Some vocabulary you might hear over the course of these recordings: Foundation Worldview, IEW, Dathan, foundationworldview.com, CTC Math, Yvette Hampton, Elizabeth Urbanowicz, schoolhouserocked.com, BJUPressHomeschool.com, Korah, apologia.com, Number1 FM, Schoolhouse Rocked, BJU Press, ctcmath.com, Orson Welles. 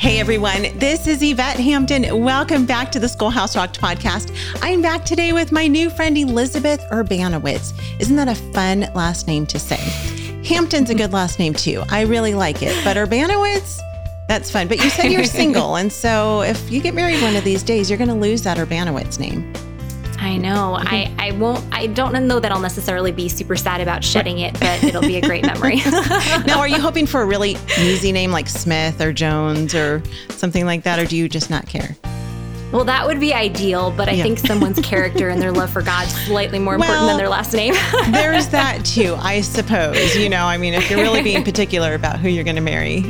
Hey everyone, this is Yvette Hampton. Welcome back to the Schoolhouse Rocked podcast. I'm back today with my new friend, Elizabeth Urbanowicz. Isn't that a fun last name to say? Hampton's a good last name too. I really like it, but Urbanowicz, that's fun. But you said you're single. And so if you get married one of these days, you're going to lose that Urbanowicz name. I know. I don't know that I'll necessarily be super sad about shedding it, but it'll be a great memory. Now, are you hoping for a really easy name like Smith or Jones or something like that, or do you just not care? Well, that would be ideal, but I think someone's character and their love for God is slightly more important than their last name. There's that too, I suppose. You know, I mean, if you're really being particular about who you're going to marry.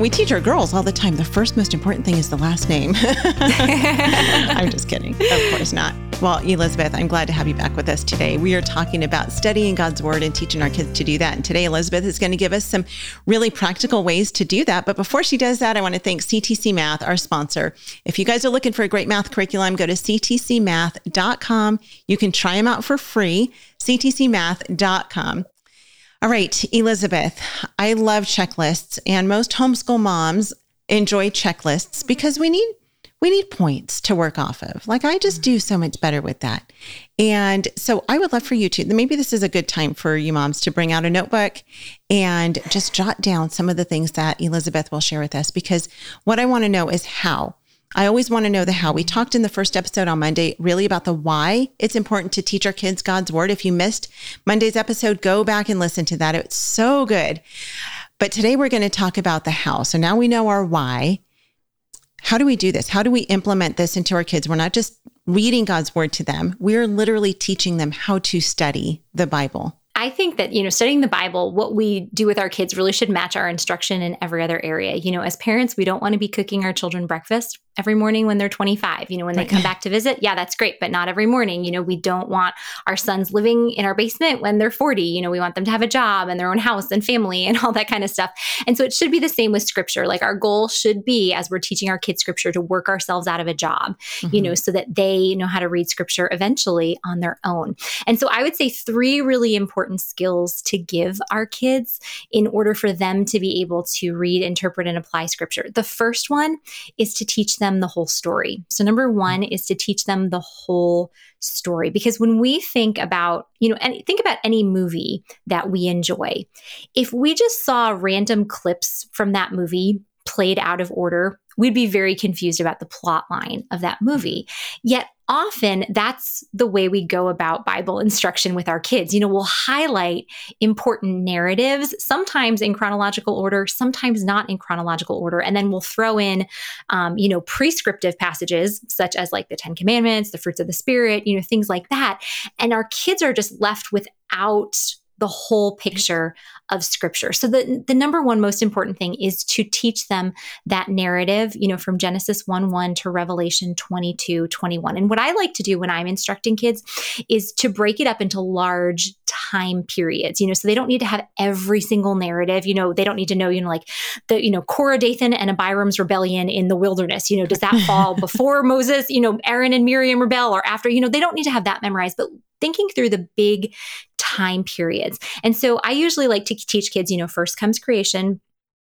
We teach our girls all the time, the first most important thing is the last name. I'm just kidding. Of course not. Well, Elizabeth, I'm glad to have you back with us today. We are talking about studying God's Word and teaching our kids to do that. And today, Elizabeth is going to give us some really practical ways to do that. But before she does that, I want to thank CTC Math, our sponsor. If you guys are looking for a great math curriculum, go to ctcmath.com. You can try them out for free, ctcmath.com. All right, Elizabeth, I love checklists, and most homeschool moms enjoy checklists because we need points to work off of. Like, I just do so much better with that. And so I would love for you to, maybe this is a good time for you moms to bring out a notebook and just jot down some of the things that Elizabeth will share with us, because what I want to know is how. I always want to know the how. We talked in the first episode on Monday really about the why it's important to teach our kids God's Word. If you missed Monday's episode, go back and listen to that. It's so good. But today we're going to talk about the how. So now we know our why. How do we do this? How do we implement this into our kids? We're not just reading God's Word to them. We're literally teaching them how to study the Bible. I think that, studying the Bible, what we do with our kids really should match our instruction in every other area. As parents, we don't want to be cooking our children breakfast every morning when they're 25, when they come back to visit. Yeah, that's great. But not every morning. We don't want our sons living in our basement when they're 40. We want them to have a job and their own house and family and all that kind of stuff. And so it should be the same with scripture. Like, our goal should be, as we're teaching our kids scripture, to work ourselves out of a job, so that they know how to read scripture eventually on their own. And so I would say three really important skills to give our kids in order for them to be able to read, interpret, and apply scripture. The first one is to teach them the whole story. So number one is to teach them the whole story, because when we think about, think about any movie that we enjoy. If we just saw random clips from that movie played out of order, we'd be very confused about the plot line of that movie. Yet often that's the way we go about Bible instruction with our kids. We'll highlight important narratives, sometimes in chronological order, sometimes not in chronological order. And then we'll throw in, prescriptive passages such as like the Ten Commandments, the fruits of the Spirit, things like that. And our kids are just left without the whole picture of scripture. So the number one most important thing is to teach them that narrative, from Genesis 1:1 to Revelation 22:21. And what I like to do when I'm instructing kids is to break it up into large time periods, so they don't need to have every single narrative. They don't need to know, like the, Korah, Dathan, and Abiram's rebellion in the wilderness. Does that fall before Moses, Aaron and Miriam rebel, or after? They don't need to have that memorized, but thinking through the big time periods. And so I usually like to teach kids, first comes creation,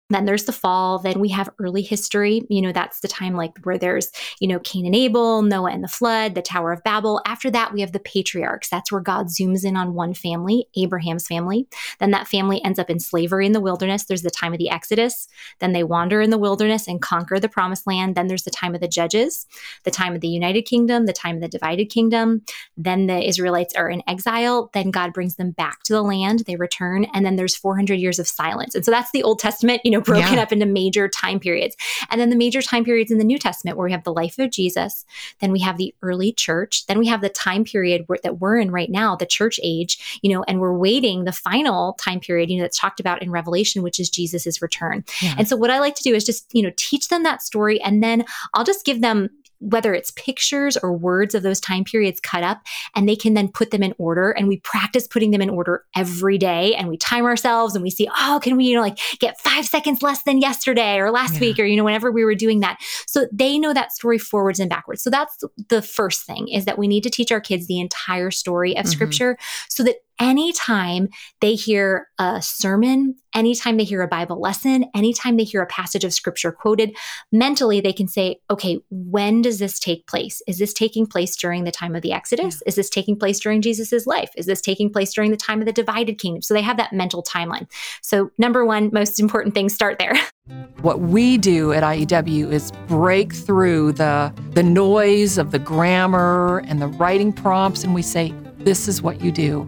then there's the fall, then we have early history. That's the time like where there's, Cain and Abel, Noah and the flood, the Tower of Babel. After that, we have the patriarchs. That's where God zooms in on one family, Abraham's family. Then that family ends up in slavery in the wilderness. There's the time of the Exodus. Then they wander in the wilderness and conquer the promised land. Then there's the time of the judges, the time of the United Kingdom, the time of the divided kingdom. Then the Israelites are in exile. Then God brings them back to the land. They return. And then there's 400 years of silence. And so that's the Old Testament, broken up into major time periods. And then the major time periods in the New Testament, where we have the life of Jesus, then we have the early church, then we have the time period that we're in right now, the church age, and we're waiting the final time period, that's talked about in Revelation, which is Jesus's return. Yeah. And so what I like to do is just, teach them that story. And then I'll just give them, whether it's pictures or words of those time periods cut up, and they can then put them in order. And we practice putting them in order every day, and we time ourselves and we see, can we, get 5 seconds less than yesterday or last week or, whenever we were doing that. So they know that story forwards and backwards. So that's the first thing, is that we need to teach our kids the entire story of scripture so that anytime they hear a sermon, anytime they hear a Bible lesson, anytime they hear a passage of scripture quoted, mentally they can say, okay, when does this take place? Is this taking place during the time of the Exodus? Is this taking place during Jesus's life? Is this taking place during the time of the divided kingdom? So they have that mental timeline. So number one, most important thing, start there. What we do at IEW is break through the noise of the grammar and the writing prompts, and we say, this is what you do,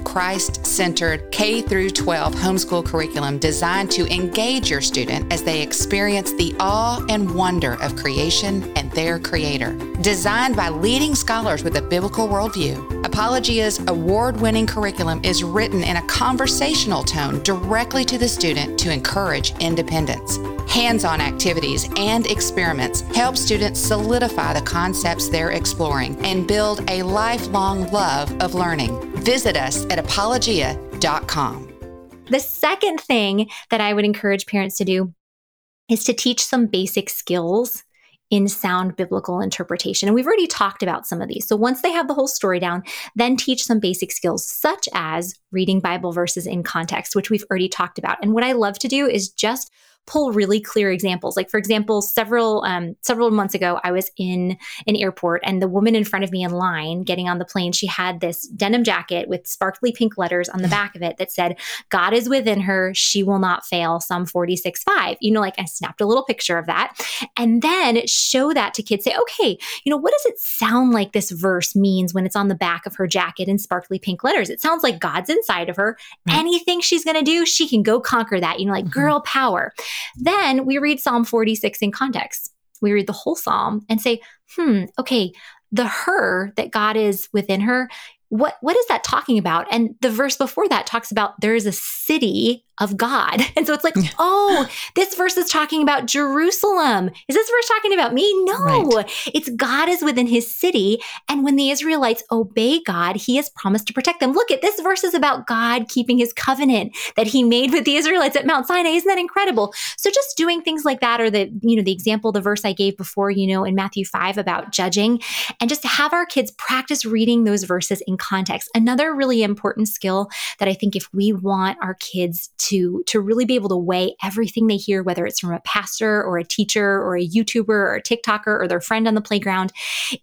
Christ-centered K-12 homeschool curriculum designed to engage your student as they experience the awe and wonder of creation and their creator. Designed by leading scholars with a biblical worldview, Apologia's award-winning curriculum is written in a conversational tone directly to the student to encourage independence. Hands-on activities and experiments help students solidify the concepts they're exploring and build a lifelong love of learning. Visit us at apologia.com. The second thing that I would encourage parents to do is to teach some basic skills in sound biblical interpretation. And we've already talked about some of these. So once they have the whole story down, then teach some basic skills such as reading Bible verses in context, which we've already talked about. And what I love to do is just pull really clear examples. Like, for example, several months ago, I was in an airport, and the woman in front of me in line getting on the plane, she had this denim jacket with sparkly pink letters on the back of it that said, God is within her, she will not fail, Psalm 46:5. You know, like, I snapped a little picture of that and then show that to kids, say, okay, you know, what does it sound like this verse means when it's on the back of her jacket in sparkly pink letters? It sounds like God's inside of her. Mm-hmm. Anything she's going to do, she can go conquer that, you know, like, mm-hmm. girl power. Then we read Psalm 46 in context. We read the whole Psalm and say, okay, the her that God is within her, what is that talking about? And the verse before that talks about there is a city of God. And so it's like, oh, this verse is talking about Jerusalem. Is this verse talking about me? No, It's God is within his city. And when the Israelites obey God, he has promised to protect them. Look at this verse is about God keeping his covenant that he made with the Israelites at Mount Sinai. Isn't that incredible? So just doing things like that, or the example, the verse I gave before, in Matthew 5 about judging, and just to have our kids practice reading those verses in context. Another really important skill that I think if we want our kids to really be able to weigh everything they hear, whether it's from a pastor or a teacher or a YouTuber or a TikToker or their friend on the playground,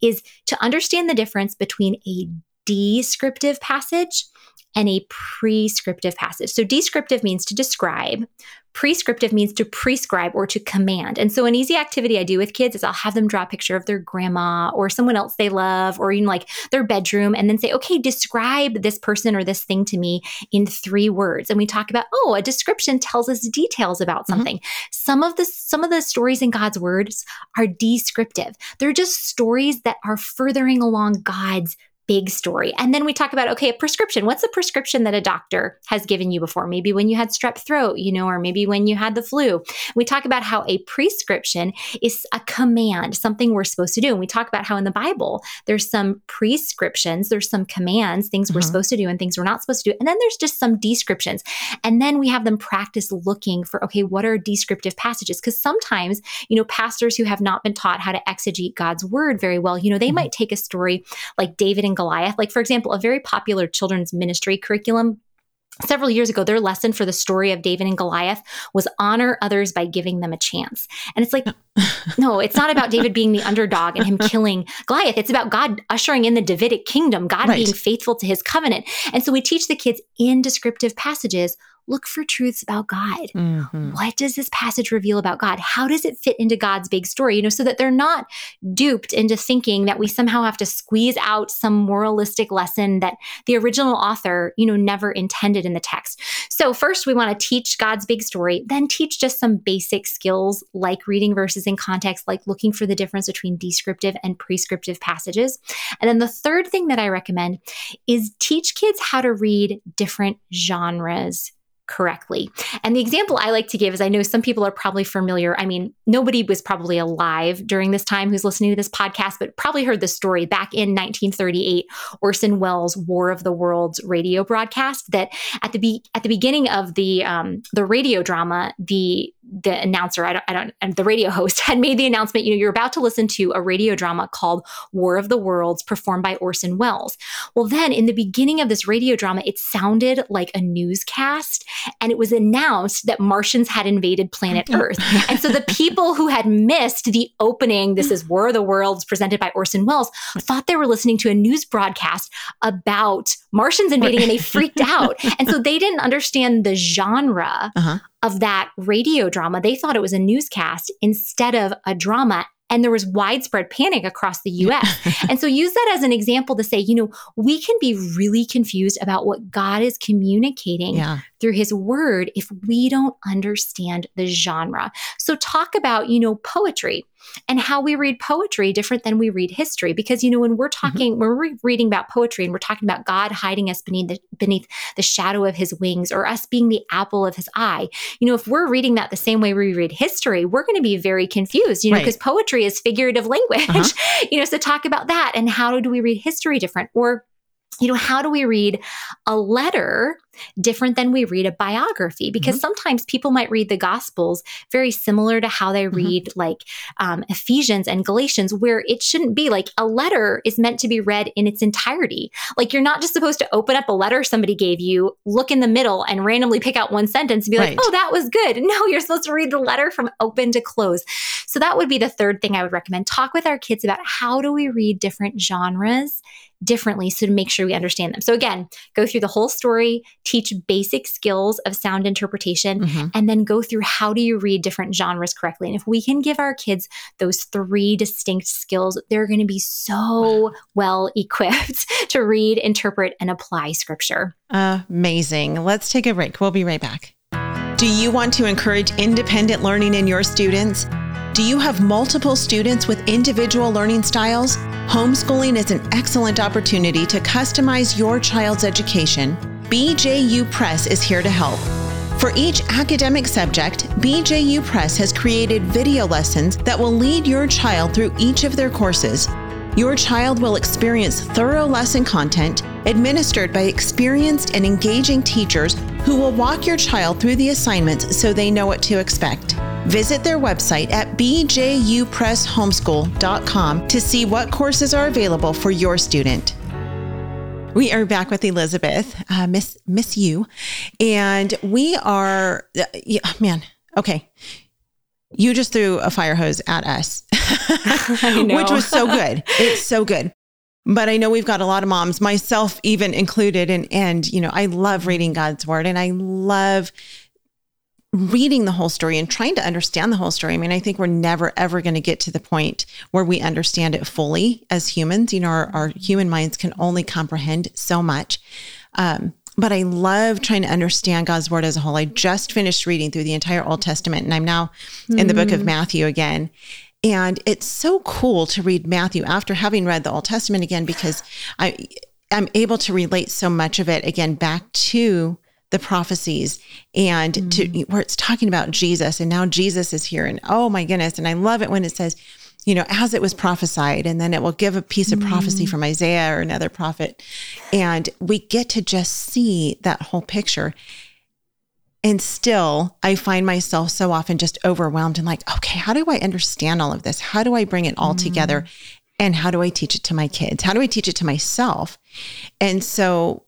is to understand the difference between a descriptive passage and a prescriptive passage. So descriptive means to describe. Prescriptive means to prescribe or to command. And so an easy activity I do with kids is I'll have them draw a picture of their grandma or someone else they love, or their bedroom, and then say, okay, describe this person or this thing to me in 3 words. And we talk about, a description tells us details about something. Mm-hmm. Some of the stories in God's words are descriptive. They're just stories that are furthering along God's big story. And then we talk about, okay, a prescription. What's a prescription that a doctor has given you before? Maybe when you had strep throat, or maybe when you had the flu. We talk about how a prescription is a command, something we're supposed to do. And we talk about how in the Bible, there's some prescriptions, there's some commands, things we're supposed to do and things we're not supposed to do. And then there's just some descriptions. And then we have them practice looking for, okay, what are descriptive passages? Because sometimes, pastors who have not been taught how to exegete God's word very well, they might take a story like David and Goliath. Like, for example, a very popular children's ministry curriculum several years ago, their lesson for the story of David and Goliath was honor others by giving them a chance. And it's like, no, it's not about David being the underdog and him killing Goliath. It's about God ushering in the Davidic kingdom, God being faithful to his covenant. And so we teach the kids in descriptive passages, look for truths about God. Mm-hmm. What does this passage reveal about God? How does it fit into God's big story? So that they're not duped into thinking that we somehow have to squeeze out some moralistic lesson that the original author, never intended in the text. So first we want to teach God's big story, then teach just some basic skills like reading verses in context, like looking for the difference between descriptive and prescriptive passages. And then the third thing that I recommend is teach kids how to read different genres correctly. And the example I like to give is, I know some people are probably familiar. I mean, nobody was probably alive during this time who's listening to this podcast, but probably heard the story back in 1938, Orson Welles' War of the Worlds radio broadcast, that at the beginning of the radio drama, the announcer, the radio host had made the announcement, you're about to listen to a radio drama called War of the Worlds performed by Orson Welles. Well, then in the beginning of this radio drama, it sounded like a newscast, and it was announced that Martians had invaded planet Earth. And so the people who had missed the opening, this is War of the Worlds presented by Orson Welles, thought they were listening to a news broadcast about Martians invading, and they freaked out. And so they didn't understand the genre of that radio drama. They thought it was a newscast instead of a drama. And there was widespread panic across the U.S. And so use that as an example to say, we can be really confused about what God is communicating through his word if we don't understand the genre. So talk about, poetry and how we read poetry different than we read history. Because, when we're talking, when we're reading about poetry and we're talking about God hiding us beneath the shadow of his wings, or us being the apple of his eye, if we're reading that the same way we read history, we're going to be very confused, because poetry is figurative language, so talk about that. And how do we read history different? Or, how do we read a letter different than we read a biography? Because sometimes people might read the Gospels very similar to how they read Ephesians and Galatians, where it shouldn't be. Like, a letter is meant to be read in its entirety. Like, you're not just supposed to open up a letter somebody gave you, look in the middle, and randomly pick out one sentence and be like, oh, that was good. No, you're supposed to read the letter from open to close. So that would be the third thing I would recommend. Talk with our kids about how do we read different genres differently, so to make sure we understand them. So again, go through the whole story, teach basic skills of sound interpretation, and then go through how do you read different genres correctly. And if we can give our kids those three distinct skills, they're going to be so well equipped to read, interpret, and apply scripture. Amazing. Let's take a break. We'll be right back. Do you want to encourage independent learning in your students? Do you have multiple students with individual learning styles? Homeschooling is an excellent opportunity to customize your child's education. BJU Press is here to help. For each academic subject, BJU Press has created video lessons that will lead your child through each of their courses. Your child will experience thorough lesson content administered by experienced and engaging teachers who will walk your child through the assignments so they know what to expect. Visit their website at BJUPressHomeschool.com to see what courses are available for your student. We are back with Elizabeth, Miss U, and we are, okay. You just threw a fire hose at us, which was so good. It's so good. But I know we've got a lot of moms, myself even included. And I love reading God's word, and I love reading the whole story and trying to understand the whole story. I mean, I think we're never, ever going to get to the point where we understand it fully as humans. Our human minds can only comprehend so much. But I love trying to understand God's word as a whole. I just finished reading through the entire Old Testament, and I'm now in the book of Matthew again. And it's so cool to read Matthew after having read the Old Testament again, because I'm able to relate so much of it again back to the prophecies, and to where it's talking about Jesus, and now Jesus is here, and oh my goodness. And I love it when it says, as it was prophesied, and then it will give a piece of prophecy from Isaiah or another prophet. And we get to just see that whole picture. And still, I find myself so often just overwhelmed and like, okay, how do I understand all of this? How do I bring it all together? And how do I teach it to my kids? How do I teach it to myself? And so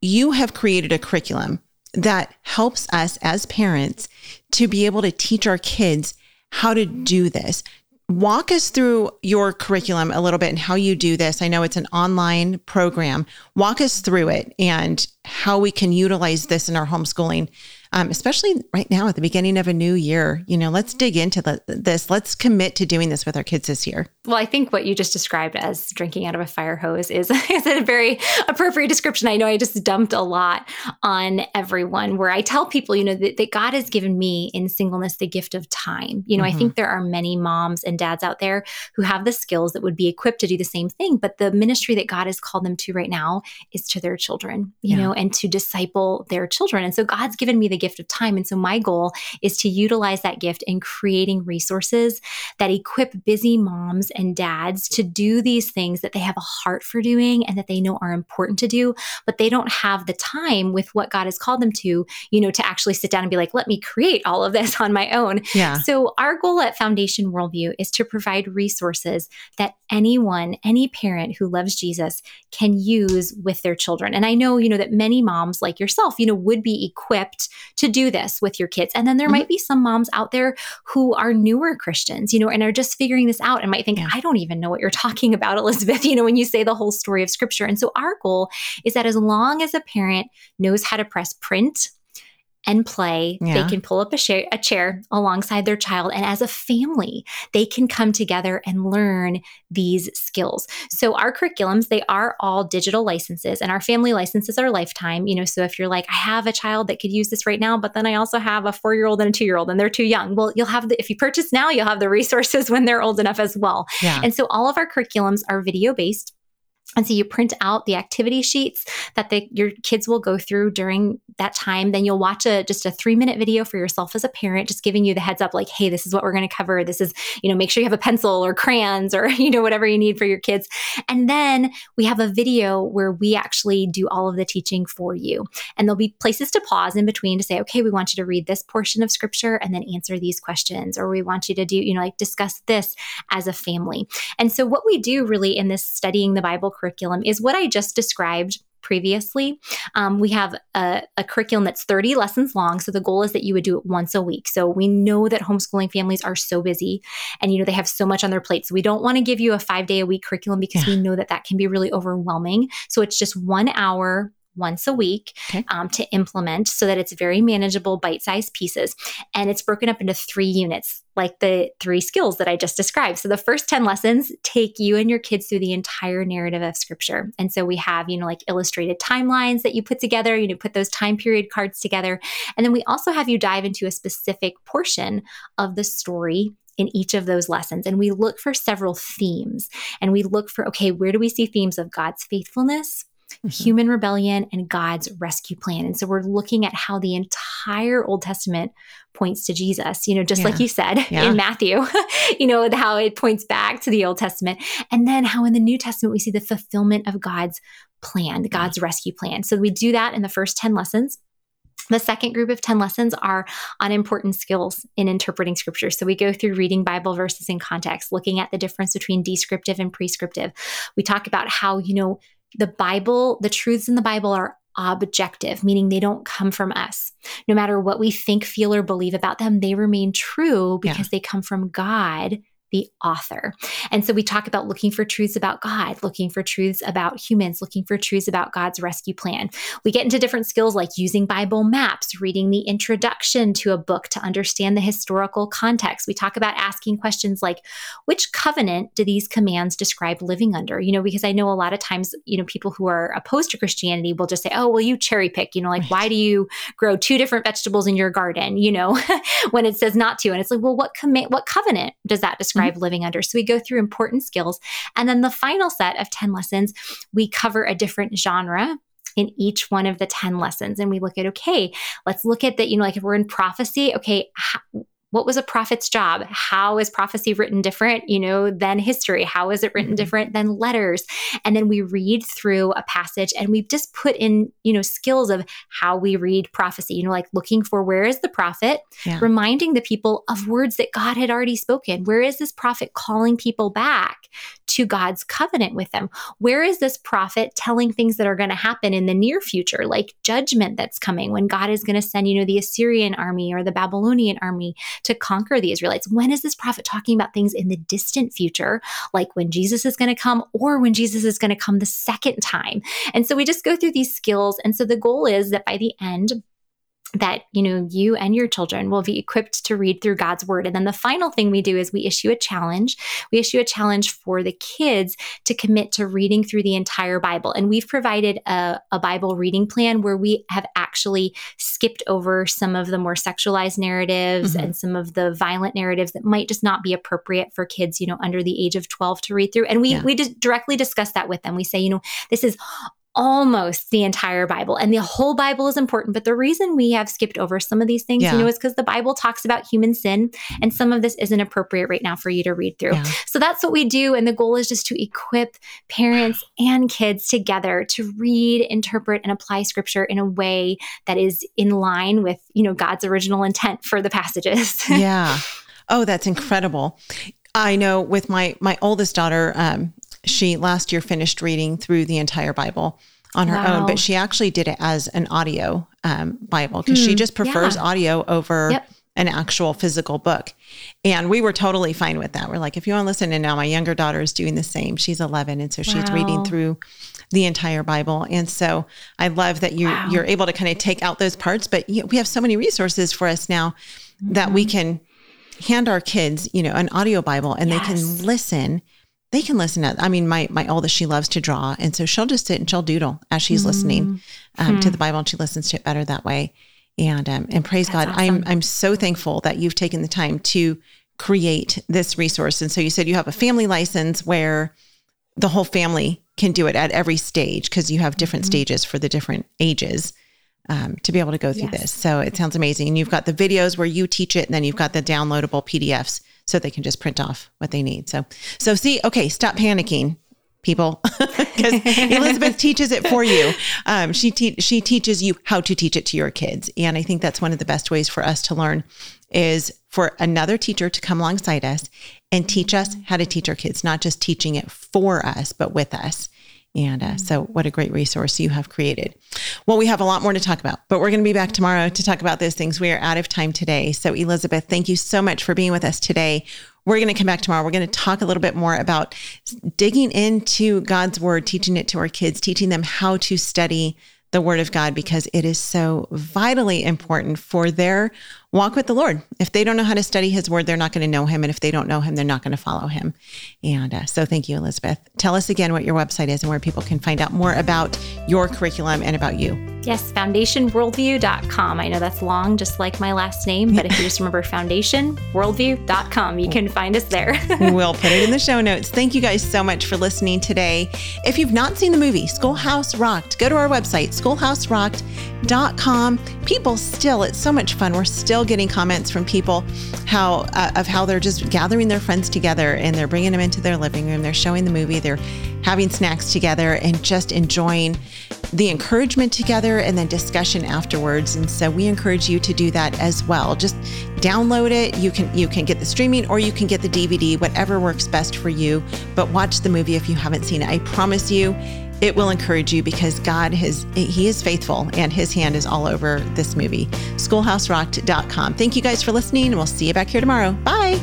you have created a curriculum that helps us as parents to be able to teach our kids how to do this. Walk us through your curriculum a little bit and how you do this. I know it's an online program. Walk us through it and how we can utilize this in our homeschooling especially right now at the beginning of a new year. You know, let's dig into this. Let's commit to doing this with our kids this year. Well, I think what you just described as drinking out of a fire hose is a very appropriate description. I know I just dumped a lot on everyone, where I tell people, you know, that God has given me in singleness the gift of time. You know, I think there are many moms and dads out there who have the skills that would be equipped to do the same thing, but the ministry that God has called them to right now is to their children, you know, and to disciple their children. And so God's given me the gift of time. And so my goal is to utilize that gift in creating resources that equip busy moms and dads to do these things that they have a heart for doing and that they know are important to do, but they don't have the time with what God has called them to, you know, to actually sit down and be like, let me create all of this on my own. Yeah. So our goal at Foundation Worldview is to provide resources that anyone, any parent who loves Jesus can use with their children. And I know, you know, that many moms like yourself, you know, would be equipped to do this with your kids. And then there might be some moms out there who are newer Christians, you know, and are just figuring this out and might think, I don't even know what you're talking about, Elizabeth, you know, when you say the whole story of Scripture. And so our goal is that as long as a parent knows how to press print and play, they can pull up a chair alongside their child. And as a family, they can come together and learn these skills. So our curriculums, they are all digital licenses, and our family licenses are lifetime. You know, so if you're like, I have a child that could use this right now, but then I also have a 4-year-old and a 2-year-old and they're too young. Well, you'll have if you purchase now, you'll have the resources when they're old enough as well. Yeah. And so all of our curriculums are video-based. And so you print out the activity sheets that your kids will go through during that time. Then you'll watch just a 3-minute video for yourself as a parent, just giving you the heads up, like, hey, this is what we're going to cover. This is, you know, make sure you have a pencil or crayons or, you know, whatever you need for your kids. And then we have a video where we actually do all of the teaching for you. And there'll be places to pause in between to say, okay, we want you to read this portion of Scripture and then answer these questions. Or we want you to do, you know, like discuss this as a family. And so what we do really in this studying the Bible curriculum is what I just described previously. We have a curriculum that's 30 lessons long. So the goal is that you would do it once a week. So we know that homeschooling families are so busy and, you know, they have so much on their plates. So we don't want to give you a 5-day-a-week curriculum because we know that can be really overwhelming. So it's just 1 hour once a week to implement, so that it's very manageable, bite-sized pieces. And it's broken up into 3 units, like the 3 skills that I just described. So the first 10 lessons take you and your kids through the entire narrative of Scripture. And so we have, you know, like illustrated timelines that you put together, you know, put those time period cards together. And then we also have you dive into a specific portion of the story in each of those lessons. And we look for several themes, and we look for, okay, where do we see themes of God's faithfulness, human rebellion, and God's rescue plan? And so we're looking at how the entire Old Testament points to Jesus, you know, just like you said in Matthew, you know, how it points back to the Old Testament. And then how in the New Testament, we see the fulfillment of God's plan, God's rescue plan. So we do that in the first 10 lessons. The second group of 10 lessons are on important skills in interpreting Scripture. So we go through reading Bible verses in context, looking at the difference between descriptive and prescriptive. We talk about how, you know, the Bible, the truths in the Bible are objective, meaning they don't come from us. No matter what we think, feel, or believe about them, they remain true because they come from God, the author. And so we talk about looking for truths about God, looking for truths about humans, looking for truths about God's rescue plan. We get into different skills like using Bible maps, reading the introduction to a book to understand the historical context. We talk about asking questions like, which covenant do these commands describe living under? You know, because I know a lot of times, you know, people who are opposed to Christianity will just say, oh, well, you cherry pick, you know, like, why do you grow 2 different vegetables in your garden, you know, when it says not to? And it's like, well, what covenant does that describe living under? So we go through important skills. And then the final set of 10 lessons, we cover a different genre in each one of the 10 lessons. And we look at, okay, let's look at that, you know, like if we're in prophecy, okay, what was a prophet's job? How is prophecy written different, you know, than history? How is it written different than letters? And then we read through a passage, and we've just put in, you know, skills of how we read prophecy, you know, like looking for where is the prophet, reminding the people of words that God had already spoken. Where is this prophet calling people back to God's covenant with them? Where is this prophet telling things that are going to happen in the near future, like judgment that's coming, when God is going to send, you know, the Assyrian army or the Babylonian army to conquer the Israelites? When is this prophet talking about things in the distant future, like when Jesus is going to come, or when Jesus is going to come the second time? And so we just go through these skills. And so the goal is that by the end, that, you know, you and your children will be equipped to read through God's word. And then the final thing we do is we issue a challenge. We issue a challenge for the kids to commit to reading through the entire Bible. And we've provided a Bible reading plan where we have actually skipped over some of the more sexualized narratives and some of the violent narratives that might just not be appropriate for kids, you know, under the age of 12 to read through. And we just directly discuss that with them. We say, you know, this is almost the entire Bible. And the whole Bible is important. But the reason we have skipped over some of these things, you know, is because the Bible talks about human sin. And some of this isn't appropriate right now for you to read through. Yeah. So that's what we do. And the goal is just to equip parents and kids together to read, interpret, and apply scripture in a way that is in line with, you know, God's original intent for the passages. Yeah. Oh, that's incredible. I know with my oldest daughter, she last year finished reading through the entire Bible on her own, but she actually did it as an audio Bible because she just prefers audio over an actual physical book. And we were totally fine with that. We're like, if you want to listen. And now my younger daughter is doing the same. She's 11. And so she's reading through the entire Bible. And so I love that you're able to kind of take out those parts, but we have so many resources for us now that we can hand our kids, you know, an audio Bible and they can listen. They can listen to, I mean, my oldest, she loves to draw. And so she'll just sit and she'll doodle as she's listening to the Bible, and she listens to it better that way. And praise God. Awesome. I'm so thankful that you've taken the time to create this resource. And so you said you have a family license where the whole family can do it at every stage, because you have different stages for the different ages to be able to go through this. So it sounds amazing. And you've got the videos where you teach it, and then you've got the downloadable PDFs. So they can just print off what they need. So see, okay, stop panicking, people, because Elizabeth teaches it for you. She teaches you how to teach it to your kids. And I think that's one of the best ways for us to learn is for another teacher to come alongside us and teach us how to teach our kids, not just teaching it for us, but with us. And so what a great resource you have created. Well, we have a lot more to talk about, but we're going to be back tomorrow to talk about those things. We are out of time today. So Elizabeth, thank you so much for being with us today. We're going to come back tomorrow. We're going to talk a little bit more about digging into God's word, teaching it to our kids, teaching them how to study the word of God, because it is so vitally important for their walk with the Lord. If they don't know how to study his word, they're not going to know him. And if they don't know him, they're not going to follow him. And so thank you, Elizabeth. Tell us again what your website is and where people can find out more about your curriculum and about you. Yes, foundationworldview.com. I know that's long, just like my last name, but if you just remember foundationworldview.com, you can find us there. We'll put it in the show notes. Thank you guys so much for listening today. If you've not seen the movie Schoolhouse Rocked, go to our website, schoolhouserocked.com. People still, it's so much fun. We're still getting comments from people how they're just gathering their friends together and they're bringing them into their living room. They're showing the movie, they're having snacks together and just enjoying the encouragement together and then discussion afterwards. And so we encourage you to do that as well. Just download it. You can get the streaming or you can get the DVD, whatever works best for you, but watch the movie if you haven't seen it. I promise you, it will encourage you because He is faithful and his hand is all over this movie. Schoolhouserocked.com. Thank you guys for listening. We'll see you back here tomorrow. Bye.